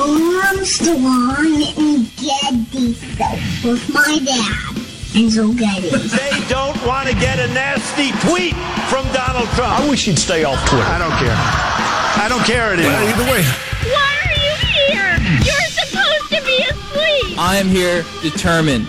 Armstrong and Getty show with my dad and Joe Getty. They don't want to get a nasty tweet from Donald Trump. I wish you'd stay off Twitter. I don't care. I don't care anymore. Well, either way. Why are you here? You're supposed to be asleep. I am here determined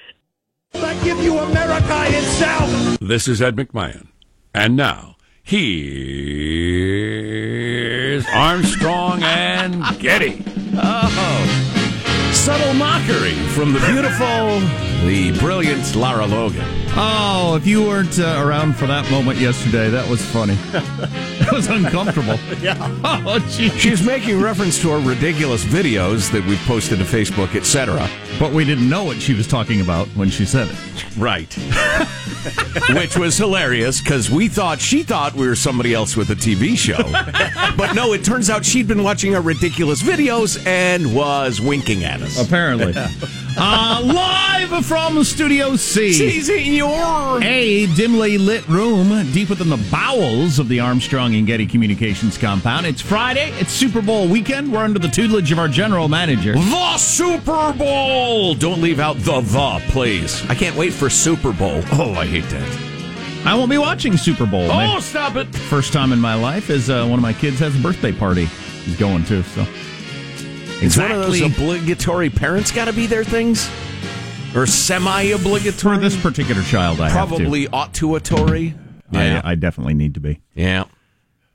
I give you America itself. This is Ed McMahon, and now here's Armstrong and Getty. Oh, subtle mockery from the beautiful, the brilliant Lara Logan. Oh, if you weren't around for that moment yesterday, that was funny. That was uncomfortable. Yeah. Oh, geez. She's making reference to our ridiculous videos that we've posted to Facebook, etc. But we didn't know what she was talking about when she said it. Right. Which was hilarious, because she thought we were somebody else with a TV show. But no, it turns out she'd been watching our ridiculous videos and was winking at us. Apparently. Live from Studio C. She's in your... A dimly lit room deep within the bowels of the Armstrong and Getty Communications compound. It's Friday. It's Super Bowl weekend. We're under the tutelage of our general manager. The Super Bowl! Don't leave out the, please. I can't wait for Super Bowl. Oh, I hate that. I won't be watching Super Bowl. Oh, stop it! First time in my life is one of my kids has a birthday party. He's going to, so... Exactly. It's one of those obligatory parents got to be there things? Or semi-obligatory? For this particular child, I probably have to. Ought-to-atory. Yeah. I definitely need to be. Yeah.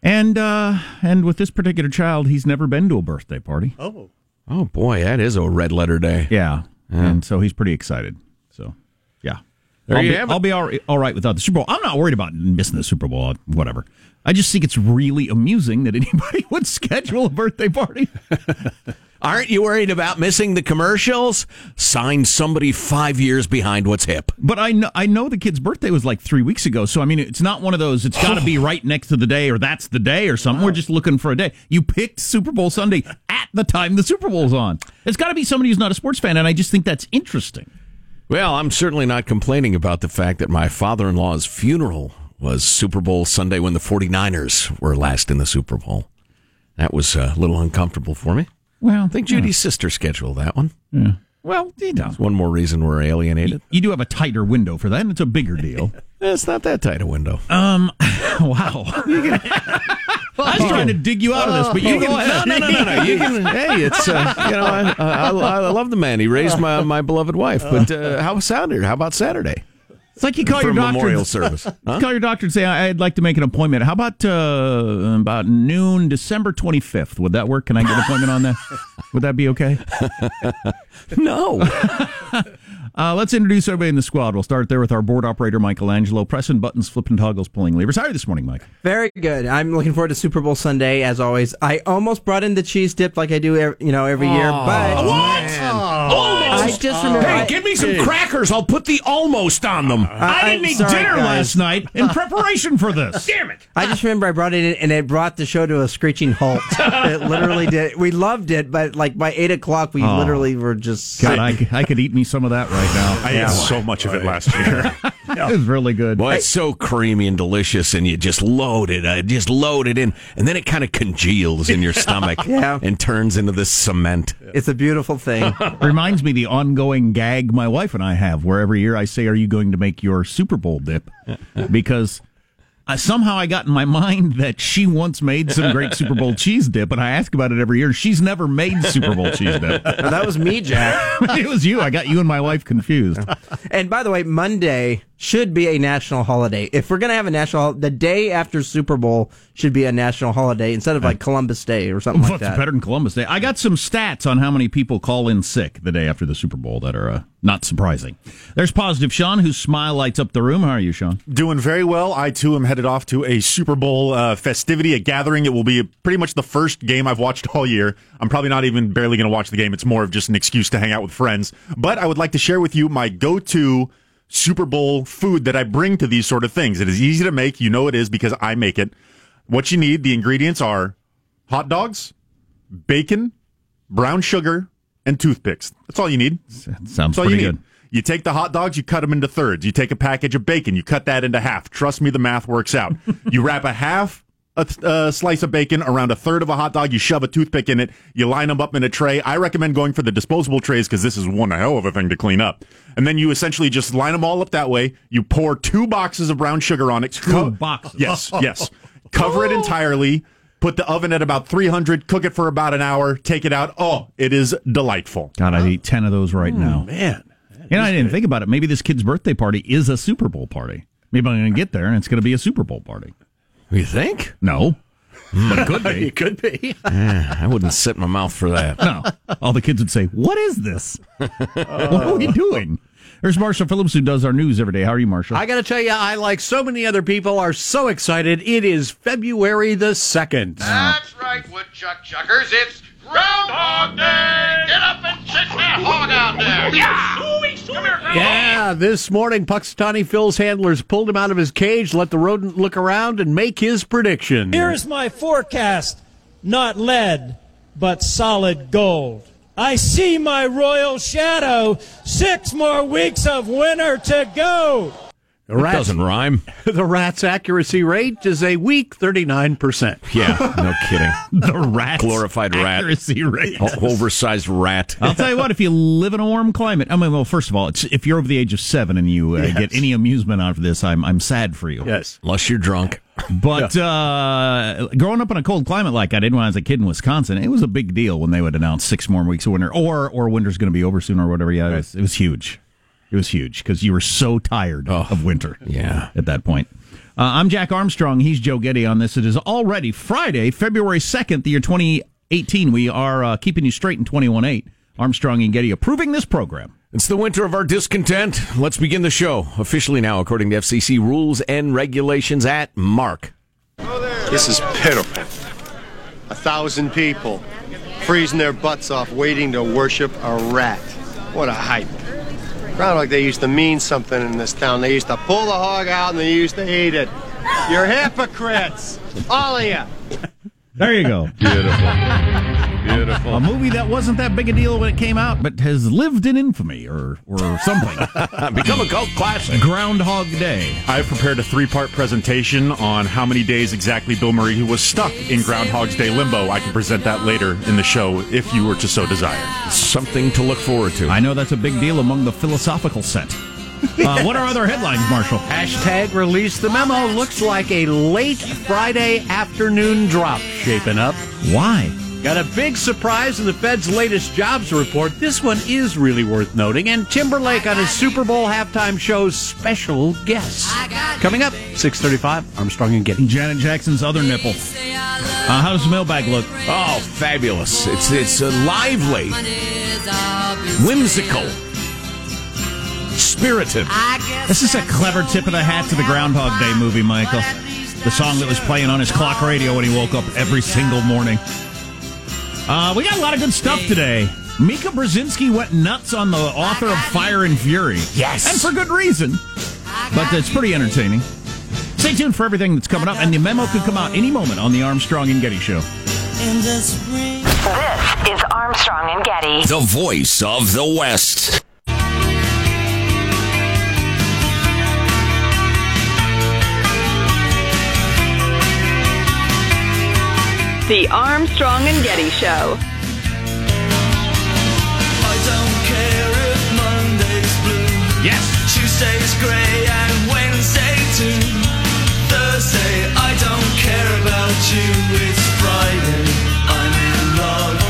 And with this particular child, he's never been to a birthday party. Oh. Oh, boy, that is a red-letter day. Yeah. And so he's pretty excited. So, yeah. I'll be all right without the Super Bowl. I'm not worried about missing the Super Bowl, whatever. I just think it's really amusing that anybody would schedule a birthday party. Aren't you worried about missing the commercials? Sign somebody 5 years behind what's hip. But I know the kid's birthday was like 3 weeks ago, so I mean, it's not one of those, it's got to be right next to the day or that's the day or something. Wow. We're just looking for a day. You picked Super Bowl Sunday at the time the Super Bowl's on. It's got to be somebody who's not a sports fan, and I just think that's interesting. Well, I'm certainly not complaining about the fact that my father-in-law's funeral was Super Bowl Sunday when the 49ers were last in the Super Bowl. That was a little uncomfortable for me. Well, I think Judy's sister scheduled that one. Yeah. Well, you know. That's one more reason we're alienated. You do have a tighter window for that, and it's a bigger deal. It's not that tight a window. Wow. I was trying to dig you out of this, but you can... Ahead. No. You can, hey, it's... I love the man. He raised my beloved wife, but how about Saturday? It's like you call your doctor. Memorial service. Huh? Call your doctor and say, I'd like to make an appointment. How about noon, December 25th? Would that work? Can I get an appointment on that? Would that be okay? No. Let's introduce everybody in the squad. We'll start there with our board operator, Michelangelo, pressing buttons, flipping toggles, pulling levers. How are you this morning, Mike? Very good. I'm looking forward to Super Bowl Sunday, as always. I almost brought in the cheese dip like I do every year. But Almost. Hey, give me some crackers. I'll put the almost on them. I didn't eat dinner last night in preparation for this. Damn it. I just remember I brought it in, and it brought the show to a screeching halt. It literally did. We loved it, but like by 8 o'clock, we literally were just... God, I could eat me some of that right now. I ate so much of it last year. It was really good. Boy, it's so creamy and delicious, and you just load it. I just load it in, and then it kind of congeals in your stomach and turns into this cement. It's a beautiful thing. Reminds me the ongoing gag my wife and I have, where every year I say, "Are you going to make your Super Bowl dip?" Because somehow I got in my mind that she once made some great Super Bowl cheese dip, and I ask about it every year. She's never made Super Bowl cheese dip. Well, that was me, Jack. It was you. I got you and my wife confused. And by the way, Monday... should be a national holiday. If we're going to have a national holiday, the day after Super Bowl should be a national holiday instead of like Columbus Day or something like that. What's better than Columbus Day? I got some stats on how many people call in sick the day after the Super Bowl that are not surprising. There's positive Sean, whose smile lights up the room. How are you, Sean? Doing very well. I, too, am headed off to a Super Bowl festivity, a gathering. It will be pretty much the first game I've watched all year. I'm probably not even barely going to watch the game. It's more of just an excuse to hang out with friends. But I would like to share with you my go-to Super Bowl food that I bring to these sort of things. It is easy to make. You know it is because I make it. What you need, the ingredients are hot dogs, bacon, brown sugar, and toothpicks. That's all you need. Sounds pretty good. You take the hot dogs, you cut them into thirds. You take a package of bacon, you cut that into half. Trust me, the math works out. You wrap a half a slice of bacon around a third of a hot dog. You shove a toothpick in it. You line them up in a tray. I recommend going for the disposable trays because this is one hell of a thing to clean up. And then you essentially just line them all up that way. You pour 2 boxes of brown sugar on it. Two boxes? Yes. Cover it entirely. Put the oven at about 300. Cook it for about an hour. Take it out. Oh, it is delightful. God, I eat 10 of those right now. Man. And I didn't think about it. Maybe this kid's birthday party is a Super Bowl party. Maybe I'm going to get there and it's going to be a Super Bowl party. You think? No. But it could be. It could be. I wouldn't sit in my mouth for that. No. All the kids would say, what is this? What are we doing? There's Marshall Phillips, who does our news every day. How are you, Marshall? I got to tell you, I, like so many other people, are so excited. It is February the 2nd. That's right, woodchuck chuckers. It's Groundhog Day! Get up and check that hog out there! Yeah! Yeah, this morning, Punxsutawney Phil's handlers pulled him out of his cage, let the rodent look around, and make his prediction. Here's my forecast. Not lead, but solid gold. I see my royal shadow. 6 more weeks of winter to go. It doesn't rhyme. The rat's accuracy rate is a weak 39%. Yeah, no kidding. The rat's glorified accuracy rate. Oversized rat. I'll tell you what, if you live in a warm climate, I mean, well, first of all, it's, if you're over the age of 7 and you get any amusement out of this, I'm sad for you. Yes. Unless you're drunk. But growing up in a cold climate like I did when I was a kid in Wisconsin, it was a big deal when they would announce 6 more weeks of winter or winter's going to be over soon or whatever. Yeah, it was huge. It was huge because you were so tired of winter at that point. I'm Jack Armstrong. He's Joe Getty on this. It is already Friday, February 2nd, the year 2018. We are keeping you straight in 21.8. Armstrong and Getty approving this program. It's the winter of our discontent. Let's begin the show officially now, according to FCC rules and regulations at Mark. This is pitiful. 1,000 people freezing their butts off waiting to worship a rat. What a hype. Groundhog Day used to mean something in this town. They used to pull the hog out and they used to eat it. You're hypocrites, all of you. There you go. Beautiful. A movie that wasn't that big a deal when it came out, but has lived in infamy or something. Become a cult classic. Groundhog Day. I've prepared a 3-part presentation on how many days exactly Bill Murray was stuck in Groundhog's Day limbo. I can present that later in the show if you were to so desire. Something to look forward to. I know that's a big deal among the philosophical set. Yes. What are other headlines, Marshall? Hashtag release the memo. Looks like a late Friday afternoon drop shaping up. Why? Got a big surprise in the Fed's latest jobs report. This one is really worth noting. And Timberlake on his Super Bowl halftime show's special guest. Coming up, 6:35, Armstrong and Getty. Janet Jackson's other nipple. How does the mailbag look? Oh, fabulous. It's lively, whimsical, spirited. This is a clever tip of the hat to the Groundhog Day movie, Michael. The song that was playing on his clock radio when he woke up every single morning. We got a lot of good stuff today. Mika Brzezinski went nuts on the author of Fire and Fury. Yes. And for good reason. But it's pretty entertaining. Stay tuned for everything that's coming up, and the memo could come out any moment on the Armstrong and Getty Show. This is Armstrong and Getty, the voice of the West. The Armstrong and Getty Show. I don't care if Monday's blue. Yes. Tuesday's gray and Wednesday too. Thursday, I don't care about you. It's Friday. I'm in love.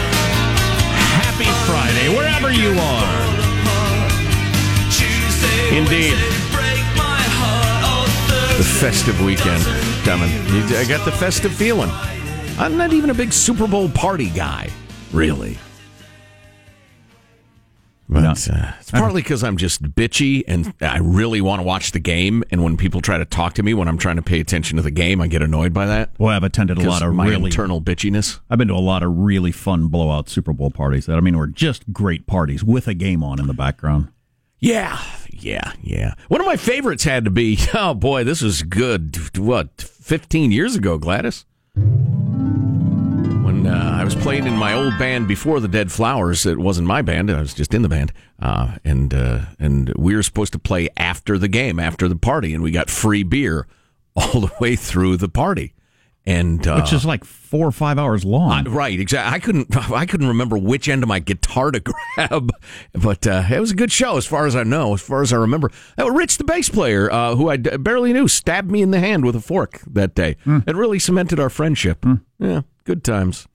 Happy Friday, wherever you are. Tuesday, indeed. Wednesday, break my festive weekend coming. I got the festive feeling. I'm not even a big Super Bowl party guy, really. But, no. It's partly because I'm just bitchy and I really want to watch the game. And when people try to talk to me when I'm trying to pay attention to the game, I get annoyed by that. Well, I've attended a lot of my internal bitchiness. I've been to a lot of really fun blowout Super Bowl parties that, I mean, were just great parties with a game on in the background. Yeah. One of my favorites had to be, oh boy, this was good, what, 15 years ago, Gladys? When I was playing in my old band before the Dead Flowers. It wasn't my band. I was just in the band. And we were supposed to play after the game, after the party. And we got free beer all the way through the party. And which is like 4 or 5 hours long. Right, exactly. I couldn't remember which end of my guitar to grab, but it was a good show as far as I know, as far as I remember. Rich, the bass player, who I barely knew, stabbed me in the hand with a fork that day. It really cemented our friendship. Yeah, good times.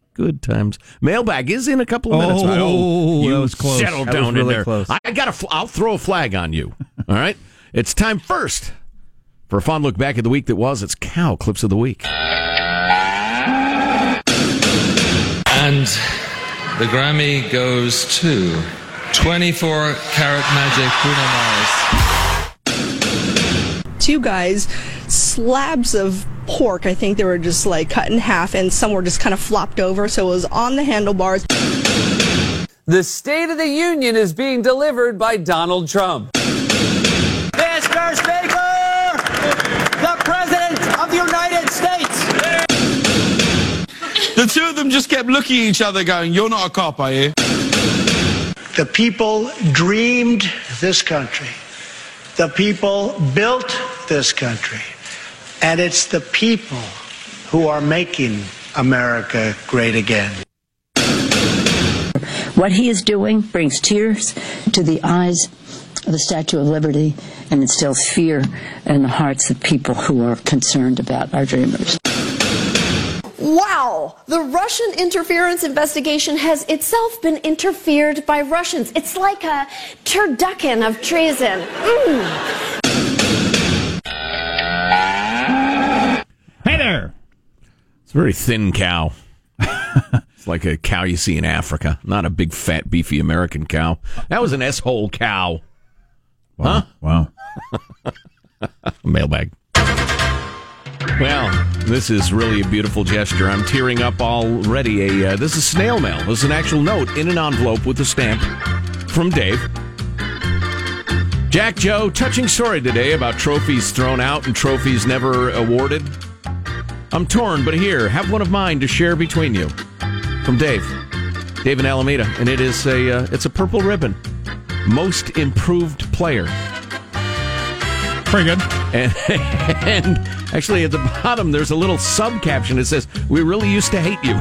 Mailbag is in a couple of minutes. Oh, you was close. Settle that down was really in there. Close. I'll throw a flag on you. All right, it's time first for a fond look back at the week that was. It's Cow Clips of the Week. And the Grammy goes to 24-karat Magic Bruno Mars. Two guys, slabs of pork, I think they were just like cut in half, and some were just kind of flopped over, so it was on the handlebars. The State of the Union is being delivered by Donald Trump. Mr. Speaker, the President of the United States. The two of them just kept looking at each other going, you're not a cop, are you? The people dreamed this country. The people built this country. And it's the people who are making America great again. What he is doing brings tears to the eyes of the Statue of Liberty and instills fear in the hearts of people who are concerned about our dreamers. Wow! The Russian interference investigation has itself been interfered by Russians. It's like a turducken of treason. Hey there! It's a very thin cow. It's like a cow you see in Africa. Not a big, fat, beefy American cow. That was an S-hole cow. Wow. Huh? Wow. Mailbag. Well, this is really a beautiful gesture. I'm tearing up already. This is snail mail. This is an actual note in an envelope with a stamp from Dave. Jack Joe, touching story today about trophies thrown out and trophies never awarded. I'm torn, but here, have one of mine to share between you. From Dave. Dave in Alameda. And it is it's a purple ribbon. Most improved player. Pretty good. And actually, at the bottom, there's a little sub-caption that says, we really used to hate you.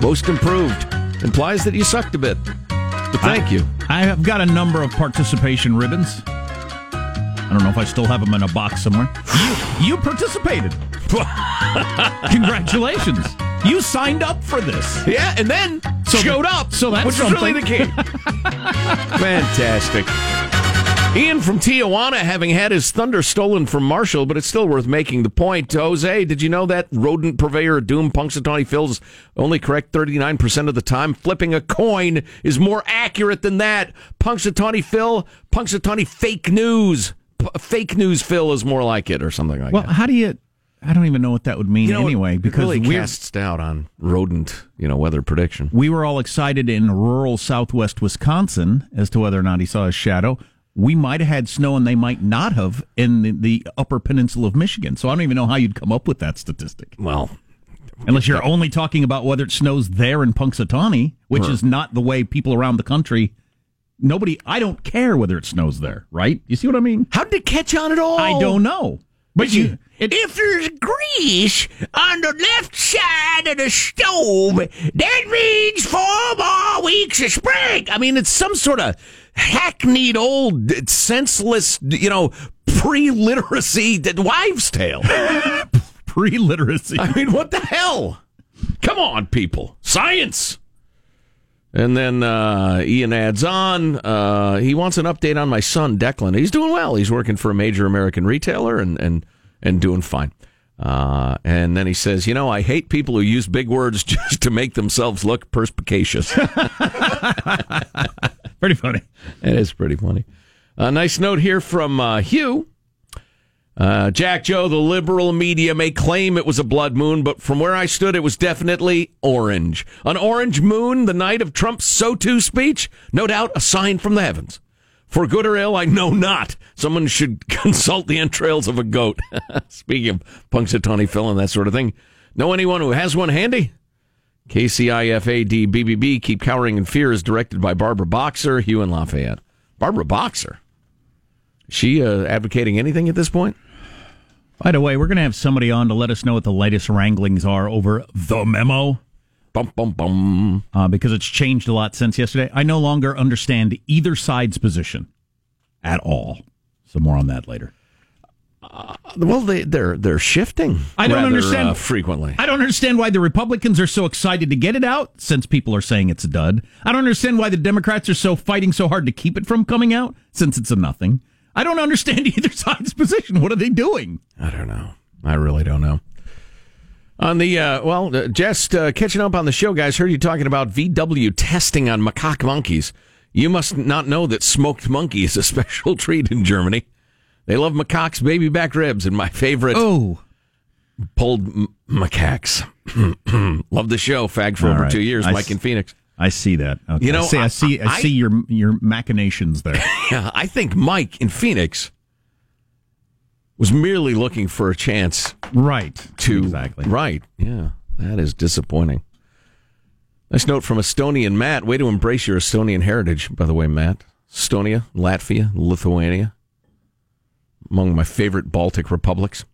Most improved. Implies that you sucked a bit. But thank you. I have got a number of participation ribbons. I don't know if I still have them in a box somewhere. You participated. Congratulations. You signed up for this. Yeah, and then showed up. So that's which something. Is really the key. Fantastic. Ian from Tijuana, having had his thunder stolen from Marshall, but it's still worth making the point. Jose, did you know that rodent purveyor of doom, Punxsutawney Phil, is only correct 39% of the time? Flipping a coin is more accurate than that. Punxsutawney Phil, Punxsutawney fake news. Fake news Phil is more like it or something like that. Well, how do you... I don't even know what that would mean anyway. Because it really casts doubt on rodent, weather prediction. We were all excited in rural southwest Wisconsin as to whether or not he saw his shadow. We might have had snow, and they might not have in the upper peninsula of Michigan. So I don't even know how you'd come up with that statistic. Well, unless you're only talking about whether it snows there in Punxsutawney, which is not the way people around the country. I don't care whether it snows there, right? You see what I mean? How did it catch on at all? I don't know. But if there's grease on the left side of the stove, that means 4 more weeks of spring. I mean, it's some sort of hackneyed old, senseless, pre-literacy wives' tale. Pre-literacy. I mean, what the hell? Come on, people. Science. And then Ian adds on, he wants an update on my son, Declan. He's doing well. He's working for a major American retailer and doing fine. And then he says, you know, I hate people who use big words just to make themselves look perspicacious. Pretty funny. It is pretty funny. A nice note here from Hugh. Jack Joe, the liberal media may claim it was a blood moon, but from where I stood, it was definitely orange. An orange moon the night of Trump's So-Too speech? No doubt a sign from the heavens. For good or ill, I know not. Someone should consult the entrails of a goat. Speaking of Punxsutawney Phil and that sort of thing, know anyone who has one handy? KCIFAD-BBB, Keep Cowering in Fear, is directed by Barbara Boxer, Hugh and Lafayette. Barbara Boxer? Is she advocating anything at this point? By the way, we're going to have somebody on to let us know what the latest wranglings are over the memo. Bum, bum, bum. Because it's changed a lot since yesterday. I no longer understand either side's position at all. So more on that later. Well, they're shifting. I don't understand frequently. I don't understand why the Republicans are so excited to get it out, since people are saying it's a dud. I don't understand why the Democrats are so fighting so hard to keep it from coming out, since it's a nothing. I don't understand either side's position. What are they doing? I don't know. I really don't know. On the, just catching up on the show, guys, heard you talking about VW testing on macaque monkeys. You must not know that smoked monkey is a special treat in Germany. They love macaques' baby back ribs, and my favorite, pulled macaques. Love the show, fag for all over 2 years, Mike in Phoenix. I see that. Okay. You know, I see your machinations there. Yeah, I think Mike in Phoenix was merely looking for a chance. Right. Right. Yeah. That is disappointing. Nice note from Estonian Matt. Way to embrace your Estonian heritage, by the way, Matt. Estonia, Latvia, Lithuania. Among my favorite Baltic republics.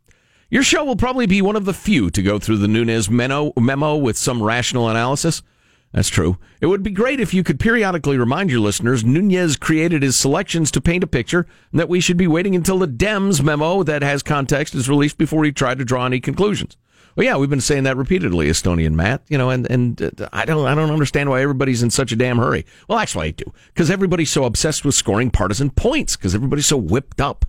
Your show will probably be one of the few to go through the Nunes memo with some rational analysis. That's true. It would be great if you could periodically remind your listeners Nunes created his selections to paint a picture and that we should be waiting until the Dems memo that has context is released before he tried to draw any conclusions. Well, yeah, we've been saying that repeatedly, Estonian Matt. You know, and I don't understand why everybody's in such a damn hurry. Well, actually, I do, because everybody's so obsessed with scoring partisan points, because everybody's so whipped up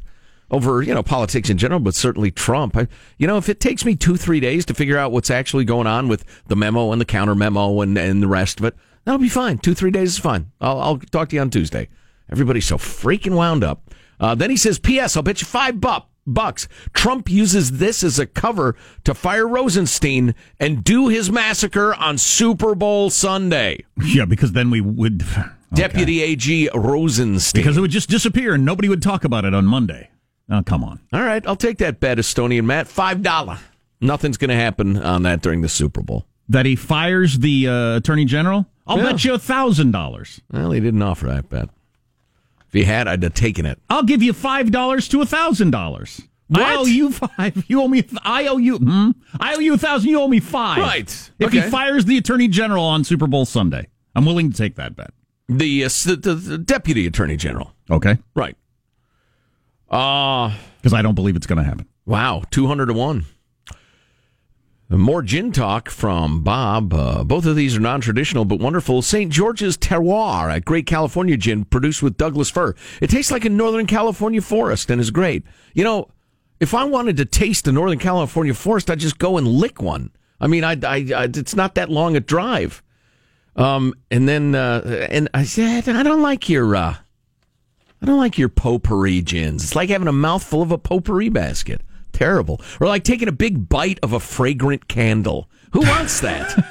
over, you know, politics in general, but certainly Trump. If it takes me 2-3 days to figure out what's actually going on with the memo and the counter memo and the rest of it, that'll be fine. 2-3 days is fine. I'll talk to you on Tuesday. Everybody's so freaking wound up. Then he says, P.S., I'll bet you $5. Trump uses this as a cover to fire Rosenstein and do his massacre on Super Bowl Sunday. Yeah, because then we would... Deputy AG Rosenstein. Because it would just disappear and nobody would talk about it on Monday. Oh, come on. All right, I'll take that bet, Estonian Matt. $5. Nothing's going to happen on that during the Super Bowl. That he fires the Attorney General? I'll bet you $1,000. Well, he didn't offer that bet. If he had, I'd have taken it. I'll give you $5 to $1,000. I owe you $5. You owe me... I owe you... I owe you $1,000. You owe me $5. Right. If he fires the Attorney General on Super Bowl Sunday, I'm willing to take that bet. The Deputy Attorney General. Okay. Right. Because I don't believe it's going to happen. Wow, 200 to 1. More gin talk from Bob. Both of these are non-traditional but wonderful. St. George's Terroir, a great California gin produced with Douglas fir. It tastes like a Northern California forest and is great. You know, if I wanted to taste a Northern California forest, I'd just go and lick one. I mean, I it's not that long a drive. And I said, I don't like your potpourri gins. It's like having a mouthful of a potpourri basket. Terrible. Or like taking a big bite of a fragrant candle. Who wants that?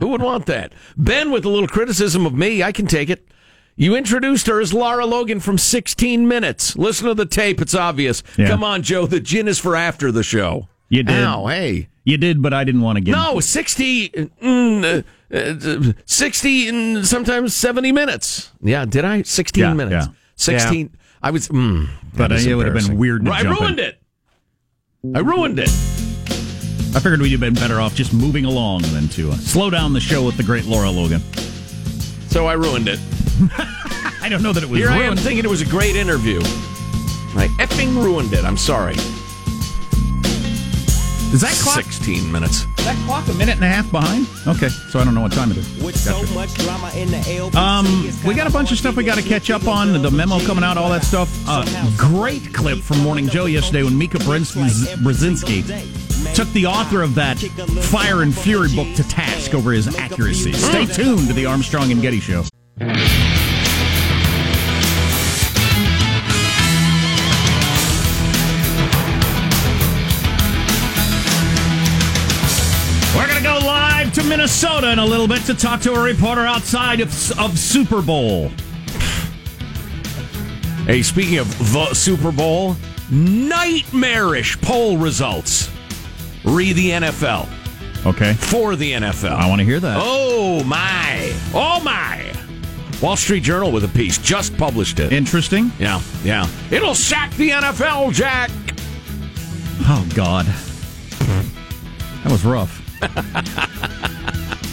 Who would want that? Ben, with a little criticism of me, I can take it. You introduced her as Lara Logan from 16 Minutes. Listen to the tape. It's obvious. Yeah. Come on, Joe. The gin is for after the show. You did. Ow, hey. You did, but I didn't want to get... No, 60 and sometimes 70 minutes. Yeah, did I? 16 minutes. Yeah. 16. Yeah. I was, but it would have been weird. I ruined it. I figured we'd have been better off just moving along than to slow down the show with the great Lara Logan. So I ruined it. I don't know that it was ruined. I am thinking it was a great interview. I effing ruined it. I'm sorry. Is that clock? 16 minutes. Is that clock a minute and a half behind? Okay, so I don't know what time it is. Gotcha. So much drama in the LBC, we got a bunch of stuff we got to catch up on. The memo coming out, all that stuff. Great clip from Morning Joe yesterday when Mika Brzezinski took the author of that Fire and Fury book to task over his accuracy. Stay tuned to the Armstrong and Getty Show. To Minnesota in a little bit to talk to a reporter outside of Super Bowl. Hey, speaking of the Super Bowl, nightmarish poll results. Read the NFL. Okay. For the NFL. I want to hear that. Oh, my. Oh, my. Wall Street Journal with a piece. Just published it. Interesting. Yeah, yeah. It'll sack the NFL, Jack. Oh, God. That was rough.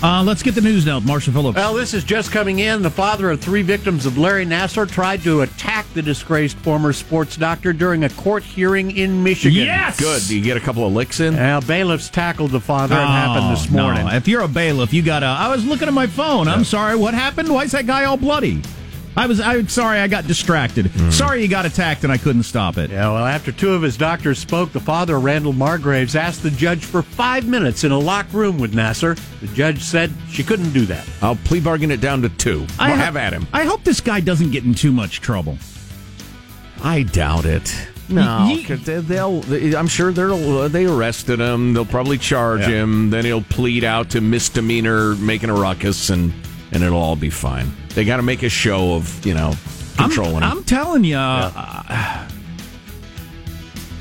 Let's get the news now, Marshall Phillips. Well, this is just coming in. The father of three victims of Larry Nassar tried to attack the disgraced former sports doctor during a court hearing in Michigan. Yes! Good. Do you get a couple of licks in? Bailiffs tackled the father. It happened this morning. No. If you're a bailiff, you got to... I was looking at my phone. I'm sorry. What happened? Why is that guy all bloody? I'm sorry, I got distracted. Sorry you got attacked and I couldn't stop it. Yeah, well, after two of his doctors spoke, the father, Randall Margraves, asked the judge for 5 minutes in a locked room with Nassar. The judge said she couldn't do that. I'll plea bargain it down to 2. I'll have at him. I hope this guy doesn't get in too much trouble. I doubt it. No, I'm sure they arrested him. They'll probably charge him. Then he'll plead out to misdemeanor, making a ruckus, and it'll all be fine. They got to make a show of, controlling it. I'm telling you,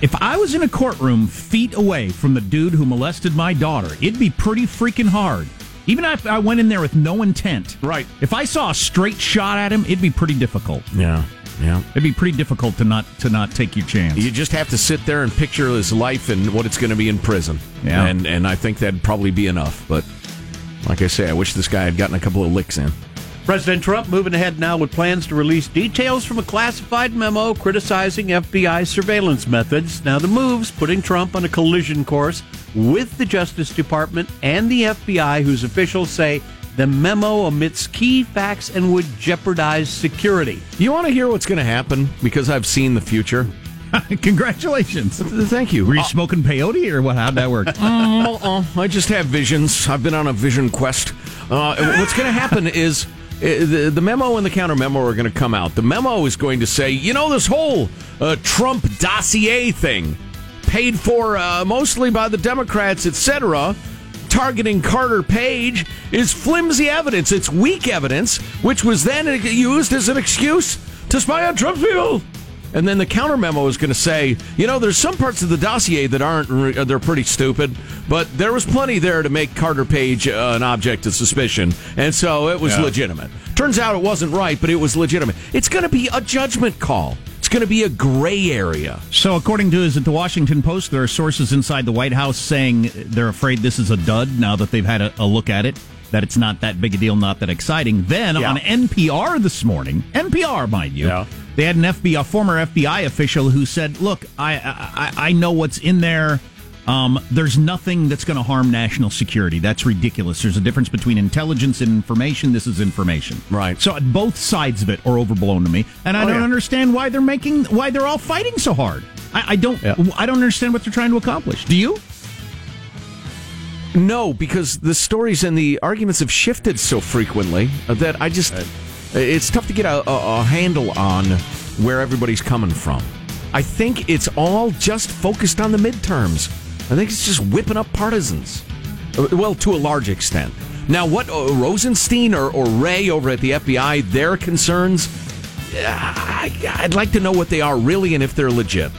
if I was in a courtroom feet away from the dude who molested my daughter, it'd be pretty freaking hard. Even if I went in there with no intent. Right. If I saw a straight shot at him, it'd be pretty difficult. Yeah. Yeah, it'd be pretty difficult to not take your chance. You just have to sit there and picture his life and what it's going to be in prison. Yeah. And I think that'd probably be enough, but... Like I say, I wish this guy had gotten a couple of licks in. President Trump moving ahead now with plans to release details from a classified memo criticizing FBI surveillance methods. Now the move's putting Trump on a collision course with the Justice Department and the FBI, whose officials say the memo omits key facts and would jeopardize security. You want to hear what's going to happen? Because I've seen the future. Congratulations. Thank you. Were you smoking peyote or what? How'd that work? I just have visions. I've been on a vision quest. What's going to happen is the memo and the counter memo are going to come out. The memo is going to say, this whole Trump dossier thing, paid for mostly by the Democrats, etc., targeting Carter Page, is flimsy evidence. It's weak evidence, which was then used as an excuse to spy on Trump's people. And then the counter memo is going to say, there's some parts of the dossier that they're pretty stupid, but there was plenty there to make Carter Page an object of suspicion, and so it was legitimate. Turns out it wasn't right, but it was legitimate. It's going to be a judgment call. It's going to be a gray area. So according to the Washington Post, there are sources inside the White House saying they're afraid this is a dud now that they've had a look at it, that it's not that big a deal, not that exciting. Then on NPR this morning, NPR, mind you, they had a former FBI official who said, look, I know what's in there. There's nothing that's going to harm national security. That's ridiculous. There's a difference between intelligence and information. This is information. Right. So both sides of it are overblown to me. And I don't understand why they're why they're all fighting so hard. I don't understand what they're trying to accomplish. Do you? No, because the stories and the arguments have shifted so frequently that I just... It's tough to get a handle on where everybody's coming from. I think it's all just focused on the midterms. I think it's just whipping up partisans. Well, to a large extent. Now, what Rosenstein or Ray over at the FBI, their concerns, I'd like to know what they are really and if they're legit.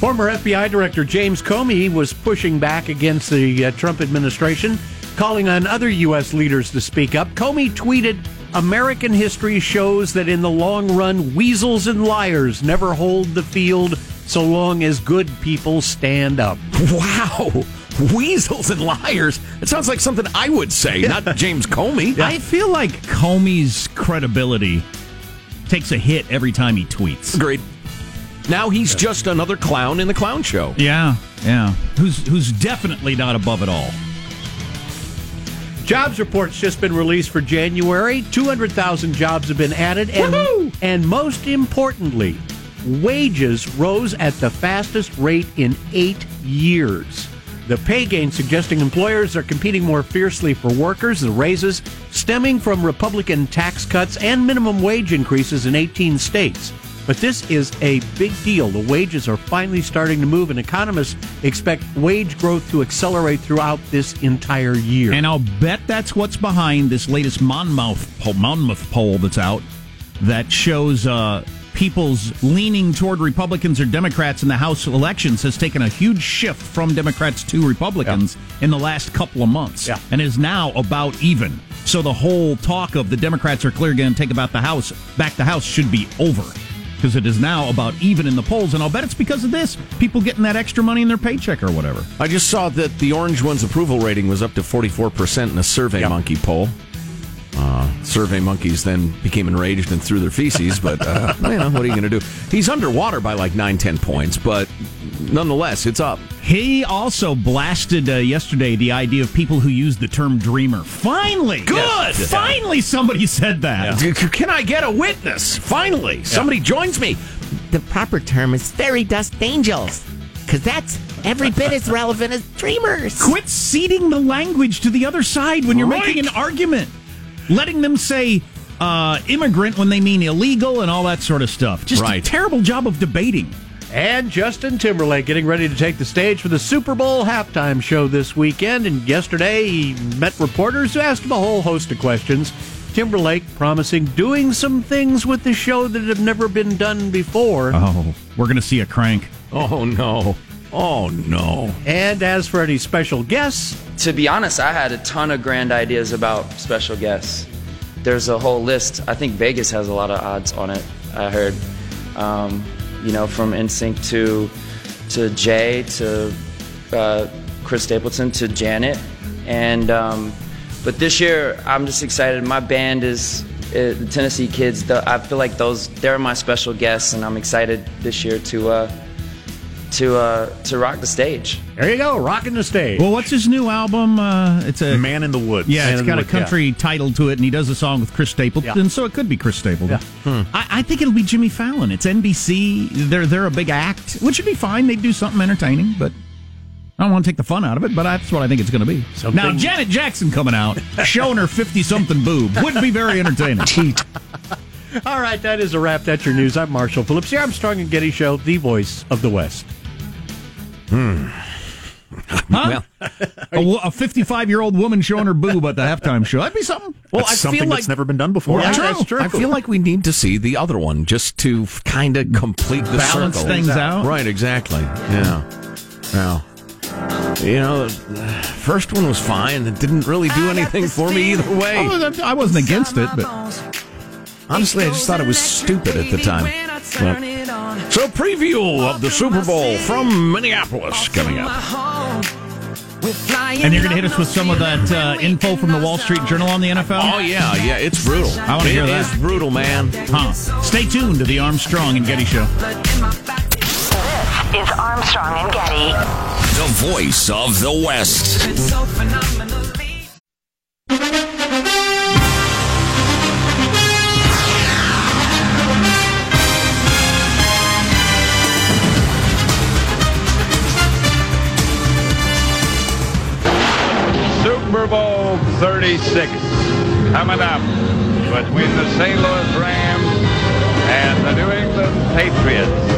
Former FBI Director James Comey was pushing back against the Trump administration, calling on other U.S. leaders to speak up. Comey tweeted, American history shows that in the long run, weasels and liars never hold the field so long as good people stand up. Wow. Weasels and liars. It sounds like something I would say, not James Comey. Yeah. I feel like Comey's credibility takes a hit every time he tweets. Agreed. Now he's just another clown in the clown show. Yeah. Yeah. Who's definitely not above it all. Jobs report's just been released for January. 200,000 jobs have been added. And most importantly, wages rose at the fastest rate in 8 years. The pay gain suggesting employers are competing more fiercely for workers. The raises stemming from Republican tax cuts and minimum wage increases in 18 states. But this is a big deal. The wages are finally starting to move, and economists expect wage growth to accelerate throughout this entire year. And I'll bet that's what's behind this latest Monmouth poll that's out that shows people's leaning toward Republicans or Democrats in the House elections has taken a huge shift from Democrats to Republicans in the last couple of months and is now about even. So the whole talk of the Democrats are clearly going to take about the House, back the House, should be over. Because it is now about even in the polls, and I'll bet it's because of this. People getting that extra money in their paycheck or whatever. I just saw that the Orange One's approval rating was up to 44% in a SurveyMonkey poll. SurveyMonkeys then became enraged and threw their feces, but what are you going to do? He's underwater by like 9-10 points, but nonetheless, it's up. He also blasted yesterday the idea of people who use the term dreamer. Finally! Good! Yes. Finally somebody said that. Yeah. Can I get a witness? Finally! Yeah. Somebody joins me. The proper term is fairy dust angels, because that's every bit as relevant as dreamers. Quit ceding the language to the other side when you're making an argument. Letting them say immigrant when they mean illegal and all that sort of stuff. Just a terrible job of debating. And Justin Timberlake getting ready to take the stage for the Super Bowl halftime show this weekend. And yesterday he met reporters who asked him a whole host of questions. Timberlake promising doing some things with the show that have never been done before. Oh, we're going to see a crank. Oh, no. Oh, no. And as for any special guests... To be honest, I had a ton of grand ideas about special guests. There's a whole list. I think Vegas has a lot of odds on it, I heard. From NSYNC to Jay, to Chris Stapleton, to Janet. And but this year, I'm just excited. My band is the Tennessee Kids. I feel like they're my special guests, and I'm excited this year to rock the stage. There you go, rocking the stage. Well, what's his new album? It's a Man in the Woods. Yeah, it's got a country title to it, and he does a song with Chris Stapleton, so it could be Chris Stapleton. Yeah. Hmm. I think it'll be Jimmy Fallon. It's NBC. They're a big act, which should be fine. They'd do something entertaining, but I don't want to take the fun out of it, but that's what I think it's going to be. Something... Now, Janet Jackson coming out, showing her 50-something boob would be very entertaining. Cheat. All right, that is a wrap. That's your news. I'm Marshall Phillips, the Armstrong and Getty Show, the voice of the West. Huh? Well, a 55-year-old woman showing her boob at the halftime show. That'd be something. Well, that's something that's never been done before. Yeah, that's true. I feel like we need to see the other one just to kind of complete the balance circle. Things out. Right, exactly. Yeah. Now, the first one was fine. It didn't really do anything for me either way. I wasn't against it, but... Honestly, I just thought it was stupid at the time. Yep. So, preview of the Super Bowl from Minneapolis coming up. And you're going to hit us with some of that info from the Wall Street Journal on the NFL? Oh, yeah, it's brutal. I want to hear that. It is brutal, man. Huh. Stay tuned to the Armstrong and Getty Show. This is Armstrong and Getty. The voice of the West. It's so phenomenal. Super Bowl 36 coming up between the St. Louis Rams and the New England Patriots.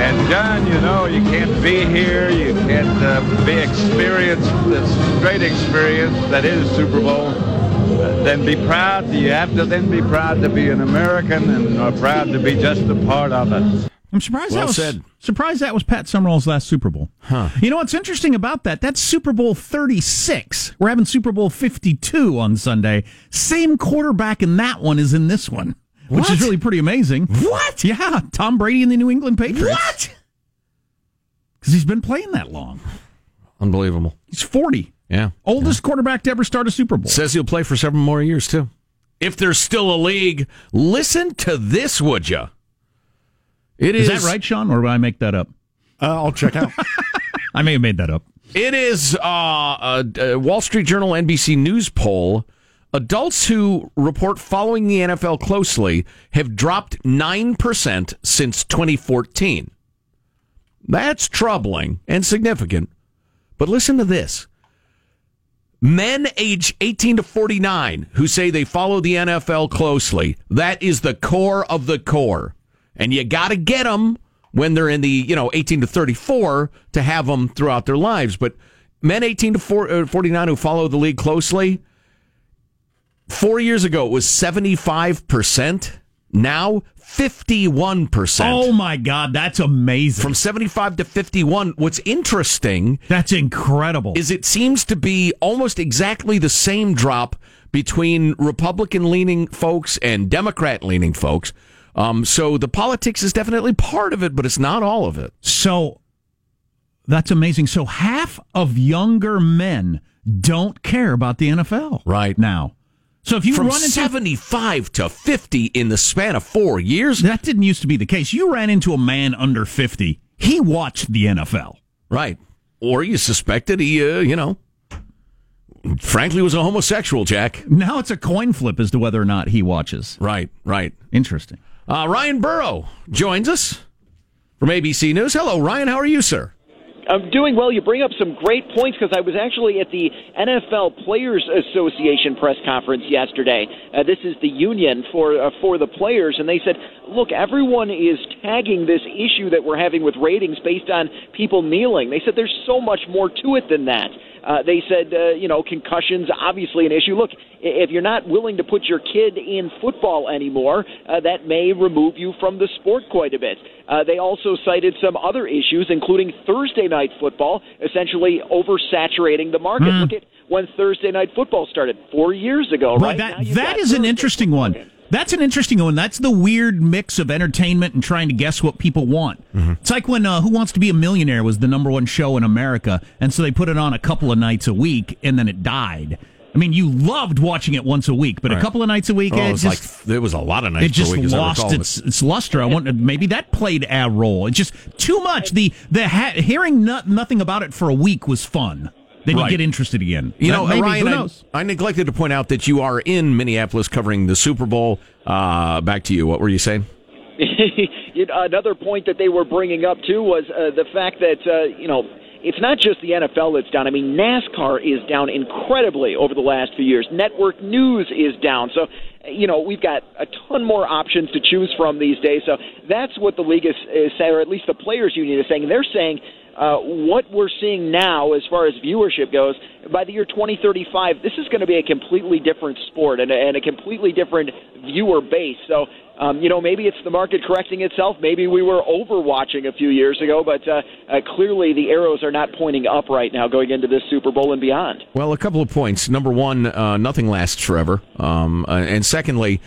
And John, you can't be here. You can't experience this great experience that is Super Bowl. Then be proud. You have to then be proud to be an American and proud to be just a part of it. I'm surprised that was Pat Summerall's last Super Bowl. Huh. You know what's interesting about that? That's Super Bowl 36. We're having Super Bowl 52 on Sunday. Same quarterback in that one as in this one, which is really pretty amazing. What? Yeah, Tom Brady and the New England Patriots. What? Because he's been playing that long. Unbelievable. He's 40. Yeah. Oldest quarterback to ever start a Super Bowl. Says he'll play for several more years, too. If there's still a league, listen to this, would you? Is that right, Sean, or did I make that up? I'll check out. I may have made that up. It is a Wall Street Journal NBC News poll. Adults who report following the NFL closely have dropped 9% since 2014. That's troubling and significant. But listen to this. Men age 18 to 49 who say they follow the NFL closely, that is the core of the core. And you got to get them when they're in the, 18 to 34 to have them throughout their lives. But men 18 to 49 who follow the league closely, 4 years ago it was 75%. Now 51%. Oh my God, that's amazing. From 75 to 51. What's interesting, that's incredible, is it seems to be almost exactly the same drop between Republican-leaning folks and Democrat-leaning folks. So the politics is definitely part of it, but it's not all of it. So that's amazing. So half of younger men don't care about the NFL right now. So if you from run into 75 to 50 in the span of 4 years, that didn't used to be the case. You ran into a man under 50. He watched the NFL, right? Or you suspected he, frankly, was a homosexual. Jack. Now it's a coin flip as to whether or not he watches. Right, right. Interesting. Ryan Burrow joins us from ABC News. Hello, Ryan. How are you, sir? I'm doing well. You bring up some great points because I was actually at the NFL Players Association press conference yesterday. This is the union for the players, and they said, look, everyone is tagging this issue that we're having with ratings based on people kneeling. They said there's so much more to it than that. They said, concussions, obviously an issue. Look, if you're not willing to put your kid in football anymore, that may remove you from the sport quite a bit. They also cited some other issues, including Thursday night football, essentially oversaturating the market. Look at when Thursday night football started 4 years ago, right? That is an interesting one. That's an interesting one. That's the weird mix of entertainment and trying to guess what people want. Mm-hmm. It's like when Who Wants to Be a Millionaire was the number one show in America, and so they put it on a couple of nights a week, and then it died. I mean, you loved watching it once a week, but right. A couple of nights a week, it was a lot of nights. It just a week, lost its luster. I wonder, maybe that played a role. It's just too much. Hearing nothing about it for a week was fun. Then right. You get interested again. Ryan, I neglected to point out that you are in Minneapolis covering the Super Bowl. Back to you. What were you saying? Another point that they were bringing up, too, was the fact that, it's not just the NFL that's down. I mean, NASCAR is down incredibly over the last few years. Network news is down. So, we've got a ton more options to choose from these days. So that's what the league is saying, or at least the players union is saying. They're saying, what we're seeing now as far as viewership goes, by the year 2035, this is going to be a completely different sport and a completely different viewer base. So, maybe it's the market correcting itself. Maybe we were overwatching a few years ago, but clearly the arrows are not pointing up right now going into this Super Bowl and beyond. Well, a couple of points. Number one, nothing lasts forever. And secondly,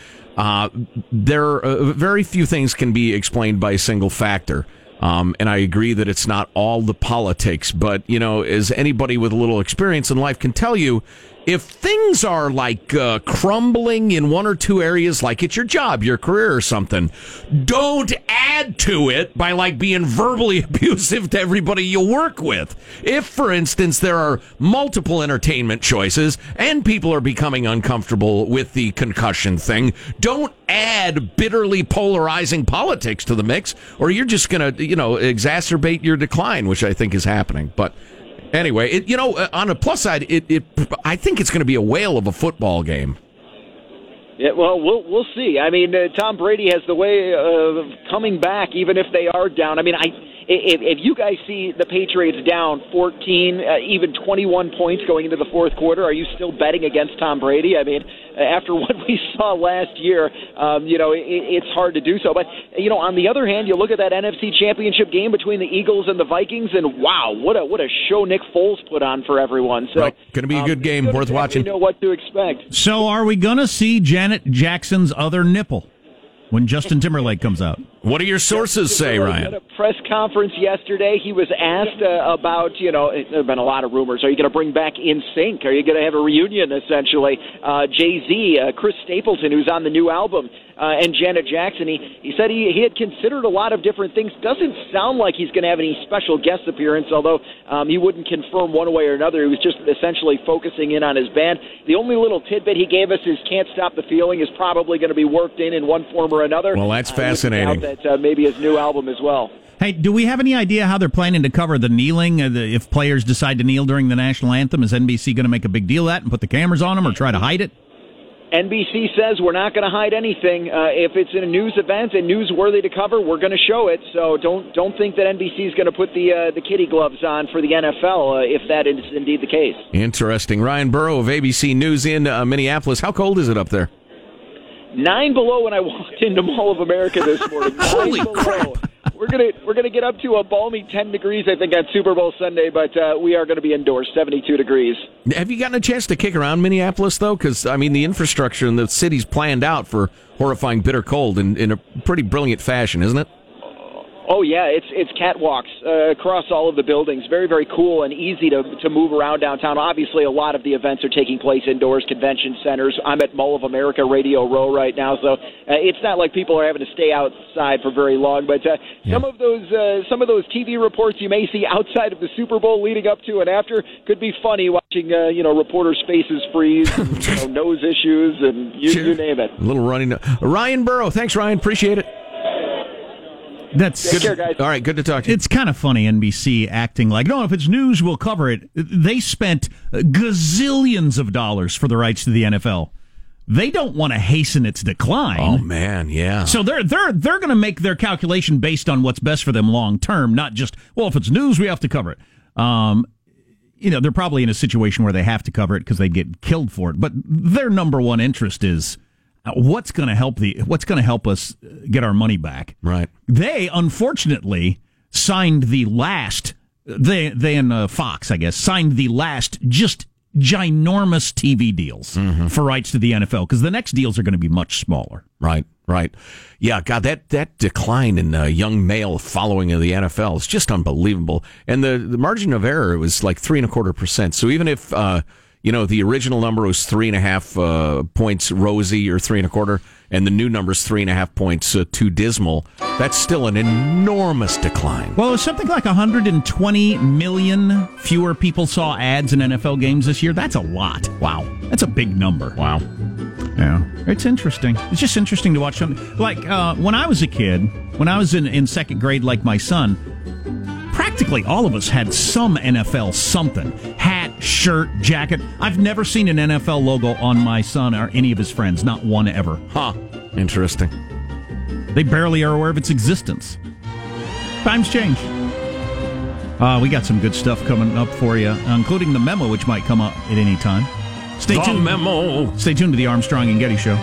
very few things can be explained by a single factor. And I agree that it's not all the politics, but, as anybody with a little experience in life can tell you, if things are like crumbling in one or two areas, like it's your job, your career or something, don't add to it by being verbally abusive to everybody you work with. If, for instance, there are multiple entertainment choices and people are becoming uncomfortable with the concussion thing, don't add bitterly polarizing politics to the mix, or you're just going to, exacerbate your decline, which I think is happening. But anyway, on a plus side, I think it's going to be a whale of a football game. Yeah, well, we'll see. I mean, Tom Brady has the way of coming back, even if they are down. I mean, if you guys see the Patriots down 14, even 21 points going into the fourth quarter, are you still betting against Tom Brady? I mean, after what we saw last year, it's hard to do so. But, on the other hand, you look at that NFC Championship game between the Eagles and the Vikings, and wow, what a show Nick Foles put on for everyone. So, right. Going to be a good game, worth watching. You know what to expect. So are we going to see Janet Jackson's other nipple when Justin Timberlake comes out? What do your sources say, Ryan? At a press conference yesterday, he was asked about, you know, there have been a lot of rumors. Are you going to bring back NSYNC? Are you going to have a reunion, essentially? Jay-Z, Chris Stapleton, who's on the new album, and Janet Jackson. He said he had considered a lot of different things. Doesn't sound like he's going to have any special guest appearance, although he wouldn't confirm one way or another. He was just essentially focusing in on his band. The only little tidbit he gave us is Can't Stop the Feeling is probably going to be worked in one form or another. Well, that's fascinating. That maybe his new album as well. Hey, do we have any idea how they're planning to cover the kneeling? If players decide to kneel during the national anthem, is NBC going to make a big deal of that and put the cameras on them or try to hide it? NBC says we're not going to hide anything. If it's in a news event and newsworthy to cover, we're going to show it. So don't think that NBC is going to put the kitty gloves on for the NFL if that is indeed the case. Interesting. Ryan Burrow of ABC News in Minneapolis. How cold is it up there? 9 below when I walked into Mall of America this morning. Holy crap! We're gonna get up to a balmy 10 degrees, I think, on Super Bowl Sunday, but we are going to be indoors, 72 degrees. Have you gotten a chance to kick around Minneapolis, though? Because, I mean, the infrastructure in the city's planned out for horrifying bitter cold in a pretty brilliant fashion, isn't it? Oh, yeah, it's catwalks across all of the buildings. Very, very cool and easy to move around downtown. Obviously, a lot of the events are taking place indoors, convention centers. I'm at Mall of America Radio Row right now, so it's not like people are having to stay outside for very long. But some of those TV reports you may see outside of the Super Bowl leading up to and after could be funny watching, reporters' faces freeze, and, nose issues, and you name it. A little running. Ryan Burrow. Thanks, Ryan. Appreciate it. That's good. Take care, guys. All right, good to talk to you. It's kind of funny, NBC acting like, no, if it's news, we'll cover it. They spent gazillions of dollars for the rights to the NFL. They don't want to hasten its decline. Oh, man, yeah. So they're going to make their calculation based on what's best for them long term, not just, well, if it's news, we have to cover it. They're probably in a situation where they have to cover it because they get killed for it. But their number one interest is, what's going to help us get our money back? Right. They unfortunately signed the last. They and Fox, I guess, signed the last just ginormous TV deals for rights to the NFL because the next deals are going to be much smaller. Right. Right. Yeah. God, that decline in young male following of the NFL is just unbelievable. And the margin of error was like 3.25%. So even if the original number was 3.5 points rosy or 3.25, and the new number's 3.5 points too dismal. That's still an enormous decline. Well, it was something like 120 million fewer people saw ads in NFL games this year. That's a lot. Wow. That's a big number. Wow. Yeah. It's interesting. It's just interesting to watch something. Like, when I was a kid, when I was in second grade like my son, practically all of us had some NFL something. Shirt, jacket. I've never seen an NFL logo on my son or any of his friends. Not one ever. Huh. Interesting. They barely are aware of its existence. Times change. We got some good stuff coming up for you, including the memo, which might come up at any time. Stay tuned. Memo. Stay tuned to the Armstrong and Getty Show.